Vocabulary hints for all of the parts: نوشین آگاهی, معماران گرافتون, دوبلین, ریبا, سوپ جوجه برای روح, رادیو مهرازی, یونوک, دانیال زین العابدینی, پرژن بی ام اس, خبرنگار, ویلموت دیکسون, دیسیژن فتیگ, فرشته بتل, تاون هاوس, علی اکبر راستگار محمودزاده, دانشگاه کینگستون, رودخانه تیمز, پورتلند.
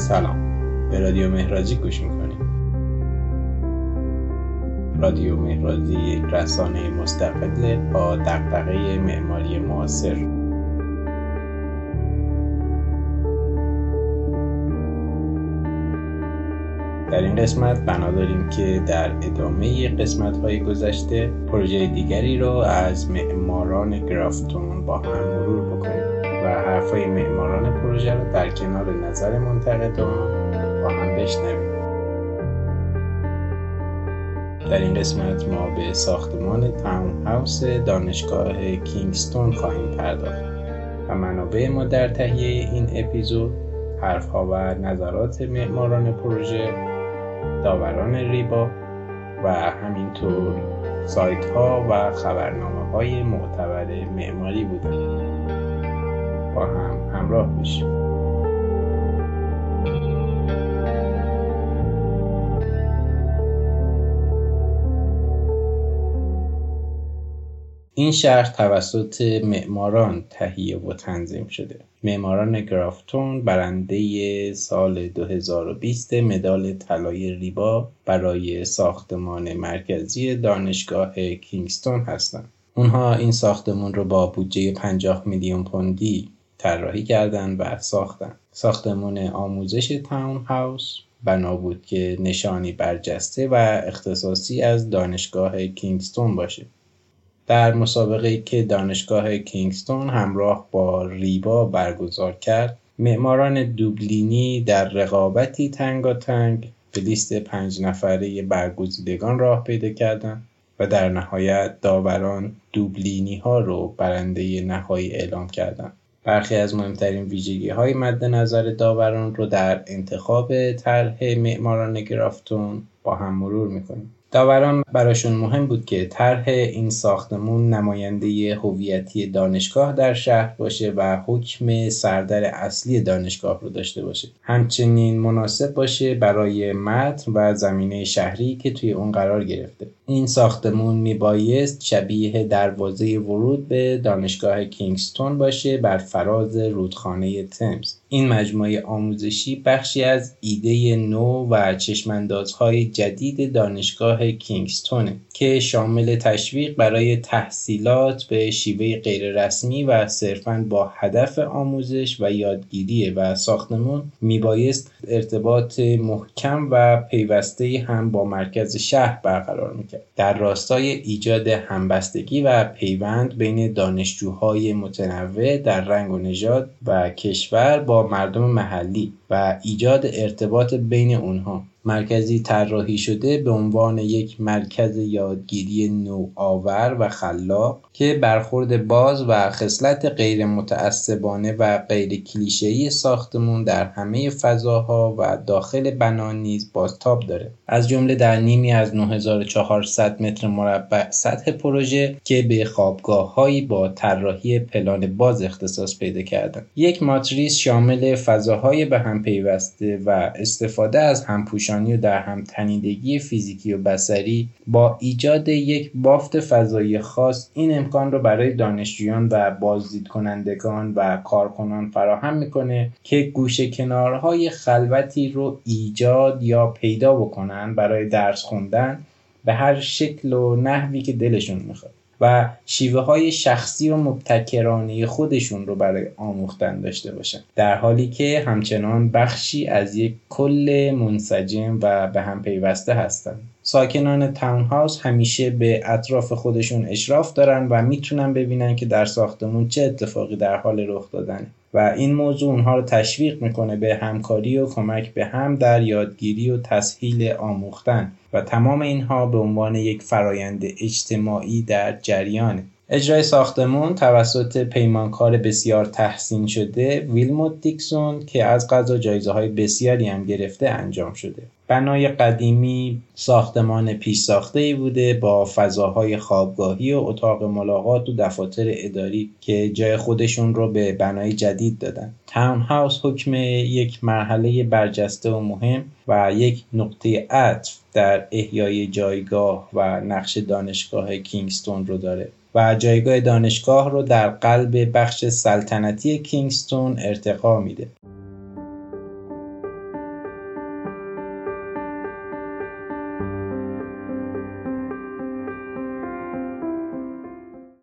سلام، به رادیو مهرازی گوش میکنید. رادیو مهرازی یک رسانه مستقل با دغدغه معماری معاصر. در این قسمت بنا داریم که در ادامه قسمت‌های گذشته پروژه دیگری را از معماران گرافتون با هم مرور بکنیم و حرف‌های معماران پروژه را در کنار نظر منتقدان با هم بشنویم. در این قسمت ما به ساختمان تاون هاوس دانشگاه کینگستون خواهیم پرداخت و منابع ما در تهیه این اپیزود حرف‌ها و نظرات معماران پروژه، داوران ریبا و همینطور سایت‌ها و خبرنامه‌های معتبر معماری بودند. با هم همراه باشیم. این شهر توسط معماران تهیه و تنظیم شده. معماران گرافتون برنده سال 2020 مدال طلای ریبا برای ساختمان مرکزی دانشگاه کینگستون هستند. اونها این ساختمان رو با بودجه 50 میلیون پوندی طراحی کردند و ساختند. ساختمان آموزش تاون هاوس بنا بود که نشانی برجسته و اختصاصی از دانشگاه کینگستون باشه. در مسابقه‌ای که دانشگاه کینگستون همراه با ریبا برگزار کرد، معماران دوبلینی در رقابتی تنگاتنگ به لیست 5 نفره برگزیدگان راه پیدا کردند و در نهایت داوران دوبلینی‌ها رو برنده نهایی اعلام کردند. برخی از مهمترین ویژگی‌های مد نظر داوران رو در انتخاب طرح معماران گرافتون با هم مرور می‌کنیم. داوران براشون مهم بود که طرح این ساختمان نماینده هویتی دانشگاه در شهر باشه و حکم سردر اصلی دانشگاه رو داشته باشه. همچنین مناسب باشه برای متن و زمینه شهری که توی اون قرار گرفته. این ساختمان میبایست شبیه دروازه ورود به دانشگاه کینگستون باشه بر فراز رودخانه تیمز. این مجموعه آموزشی بخشی از ایده نو و چشماندازهای جدید دانشگاه کینگستونه که شامل تشویق برای تحصیلات به شیوه غیررسمی و صرفاً با هدف آموزش و یادگیریه و ساختمان میبایست ارتباط محکم و پیوسته هم با مرکز شهر برقرار میکرد، در راستای ایجاد همبستگی و پیوند بین دانشجوهای متنوع در رنگ و نژاد و کشور با مردم محلی و ایجاد ارتباط بین اونها. مرکزی طراحی شده به عنوان یک مرکز یادگیری نوآور و خلاق که برخورد باز و خصلت غیر متعصبانه و غیر کلیشه‌ای ساختمان در همه فضاها و داخل بنا نیز بازتاب داره. از جمله در نیمی از 9400 متر مربع سطح پروژه که به خوابگاه‌هایی با طراحی پلان باز اختصاص پیدا کردن. یک ماتریس شامل فضاهای به هم پیوسته و استفاده از همپوشی و در هم تنیدگی فیزیکی و بصری با ایجاد یک بافت فضایی خاص این امکان را برای دانشجویان و بازدیدکنندگان و کارکنان فراهم میکنه که گوشه کنارهای خلوتی رو ایجاد یا پیدا بکنن برای درس خوندن به هر شکل و نحوی که دلشون میخواد و شیوه های شخصی و مبتکرانه خودشون رو برای آموختن داشته باشن، در حالی که همچنان بخشی از یک کل منسجم و به هم پیوسته هستند. ساکنان تاون هاوس همیشه به اطراف خودشون اشراف دارن و میتونن ببینن که در ساختمون چه اتفاقی در حال رخ دادنه و این موضوع اونها رو تشویق میکنه به همکاری و کمک به هم در یادگیری و تسهیل آموختن و تمام اینها به عنوان یک فرایند اجتماعی در جریانه. اجرای ساختمان توسط پیمانکار بسیار تحسین شده ویلموت دیکسون که از قضا جایزه‌های بسیاری هم گرفته انجام شده. بنای قدیمی ساختمان پیش ساخته‌ای بوده با فضاهای خوابگاهی و اتاق ملاقات و دفاتر اداری که جای خودشون رو به بنای جدید دادن. تاون هاوس حکم یک مرحله برجسته و مهم و یک نقطه عطف در احیای جایگاه و نقش دانشگاه کینگستون رو داره و جایگاه دانشگاه رو در قلب بخش سلطنتی کینگستون ارتقا میده.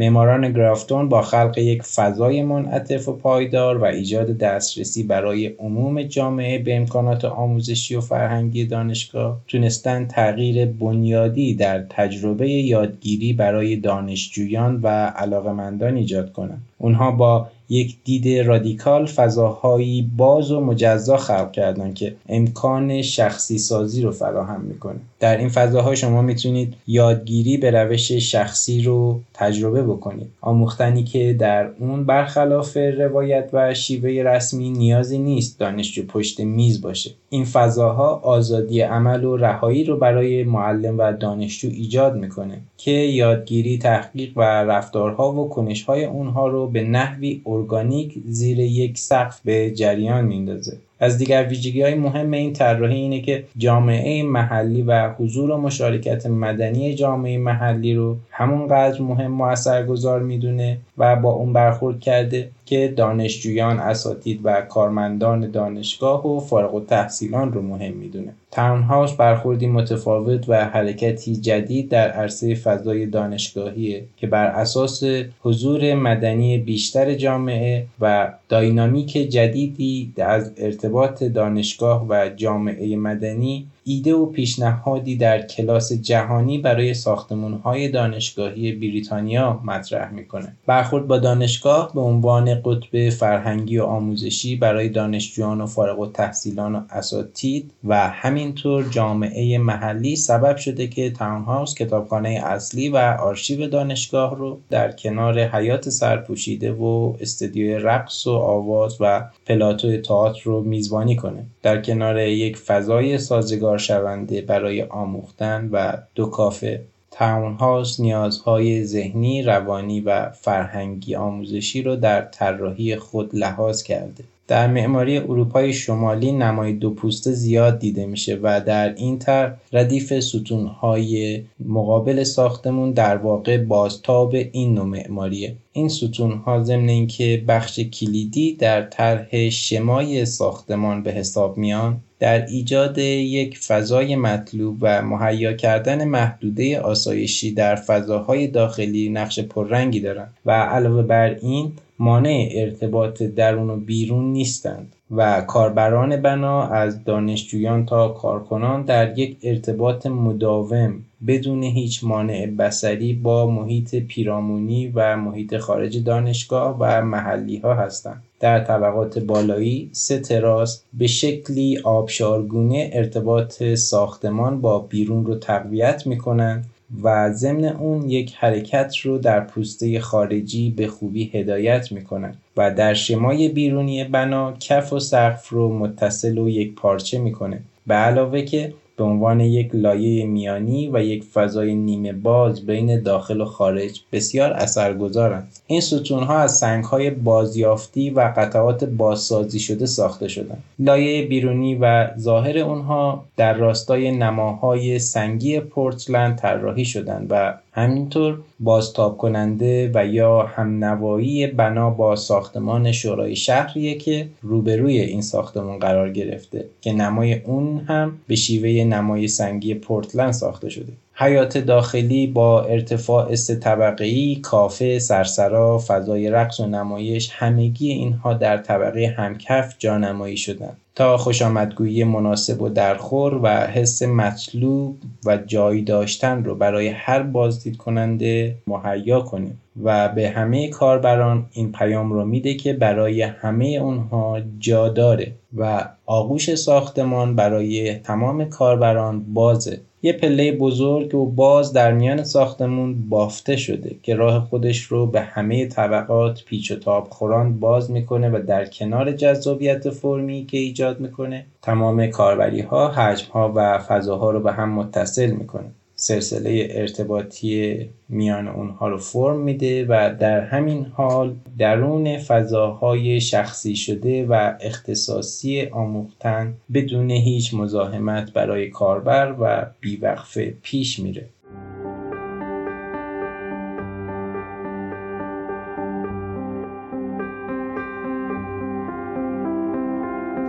معماران گرافتون با خلق یک فضای منعطف و پایدار و ایجاد دسترسی برای عموم جامعه به امکانات آموزشی و فرهنگی دانشگاه تونستند تغییر بنیادی در تجربه یادگیری برای دانشجویان و علاقه‌مندان ایجاد کنند. اونها با یک دید رادیکال فضاهایی باز و مجزا خلق کردن که امکان شخصی سازی رو فراهم میکنه. در این فضاها شما میتونید یادگیری به روش شخصی رو تجربه بکنید، آموختنی که در اون برخلاف روایت و شیوه رسمی نیازی نیست دانشجو پشت میز باشه. این فضاها آزادی عمل و رهایی رو برای معلم و دانشجو ایجاد میکنه که یادگیری، تحقیق و رفتارها و کنشهای اونها رو به نحوی ارگانیک زیر یک سقف به جریان میندازه. از دیگر ویژگی‌های مهم این طراحی اینه که جامعه محلی و حضور و مشارکت مدنی جامعه محلی رو همونقدر مهم و اثرگذار میدونه و با اون برخورد کرده که دانشجویان، اساتید و کارمندان دانشگاه و فارغ التحصیلان رو مهم میدونه. تاون هاوس برخوردی متفاوت و حرکتی جدید در عرصه فضای دانشگاهیه که بر اساس حضور مدنی بیشتر جامعه و داینامیک جدیدی از ارتباط دانشگاه و جامعه مدنی ایده و پیشنهادی در کلاس جهانی برای ساختمان‌های دانشگاهی بریتانیا مطرح می‌کنه. برخورد با دانشگاه به عنوان قطب فرهنگی و آموزشی برای دانشجویان و فارغ التحصیلان و اساتید و همینطور جامعه محلی سبب شده که تاون هاوس کتابخانه اصلی و آرشیو دانشگاه رو در کنار حیات سرپوشیده و استدیو رقص و آواز و پلاتو تئاتر رو میزبانی کنه، در کنار یک فضای سازگار شونده برای آموختن و دو کافه. تاون هاوس نیازهای ذهنی، روانی و فرهنگی آموزشی را در طراحی خود لحاظ کرده. در معماری اروپای شمالی نمای دو پوسته زیاد دیده میشه و در این طرح ردیف ستونهای مقابل ساختمون در واقع بازتاب این نوع معماریه. این ستونها ضمن اینکه بخش کلیدی در طرح شمای ساختمان به حساب میان، در ایجاد یک فضای مطلوب و مهیا کردن محدوده آسایشی در فضاهای داخلی نقش پررنگی دارند و علاوه بر این مانع ارتباط درون و بیرون نیستند و کاربران بنا از دانشجویان تا کارکنان در یک ارتباط مداوم بدون هیچ مانع بصری با محیط پیرامونی و محیط خارج دانشگاه و محلی ها هستند. در طبقات بالایی سه تراس به شکلی آبشارگونه ارتباط ساختمان با بیرون رو تقویت میکنند و ضمن اون یک حرکت رو در پوسته خارجی به خوبی هدایت میکنن و در شمای بیرونی بنا کف و سقف رو متصل و یک پارچه میکنه، به علاوه که به عنوان یک لایه میانی و یک فضای نیمه باز بین داخل و خارج بسیار اثرگذارند. این ستون‌ها از سنگ‌های بازیافتی و قطعات بازسازی شده ساخته شدند. لایه بیرونی و ظاهر آنها در راستای نماهای سنگی پورتلند طراحی شدند و همینطور بازتاب کننده و یا همنوایی بنا با ساختمان شورای شهریه که روبروی این ساختمان قرار گرفته که نمای اون هم به شیوه نمای سنگی پورتلند ساخته شده. حیات داخلی با ارتفاع 3 طبقه‌ای، کافه، سرسرا، فضای رقص و نمایش، همگی اینها در طبقه همکف جانمایی شدند تا خوشامدگویی مناسب و درخور و حس مطلوب و جایی داشتن رو برای هر بازدید کننده مهیا کنه و به همه کاربران این پیام رو میده که برای همه اونها جا داره و آغوش ساختمان برای تمام کاربران بازه. یه پله بزرگ و باز در میان ساختمون بافته شده که راه خودش رو به همه طبقات پیچ و تاب خوران باز میکنه و در کنار جذابیت فرمی که ایجاد میکنه تمام کاربری ها، حجم ها و فضاها رو به هم متصل میکنه. سلسله ارتباطی میان اونها رو فرم میده و در همین حال درون فضاهای شخصی شده و اختصاصی آموختن بدون هیچ مزاحمت برای کاربر و بیوقفه پیش میره.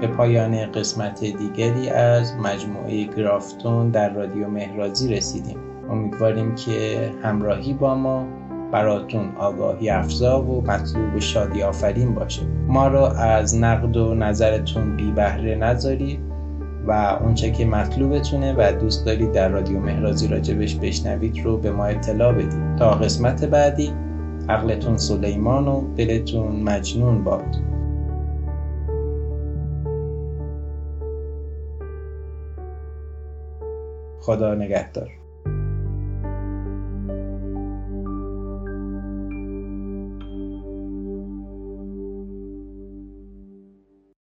به پایان قسمت دیگری از مجموعه گرافتون در رادیو مهرازی رسیدیم. امیدواریم که همراهی با ما براتون آگاهی افزا و مطلوب و شادی آفرین باشه. ما رو از نقد و نظرتون بی بهره نذارید و اونچه که مطلوبتونه و دوست دارید در رادیو مهرازی راجبش بشنوید رو به ما اطلاع بدید. تا قسمت بعدی، عقلتون سلیمان و دلتون مجنون باد. خدا نگهدار.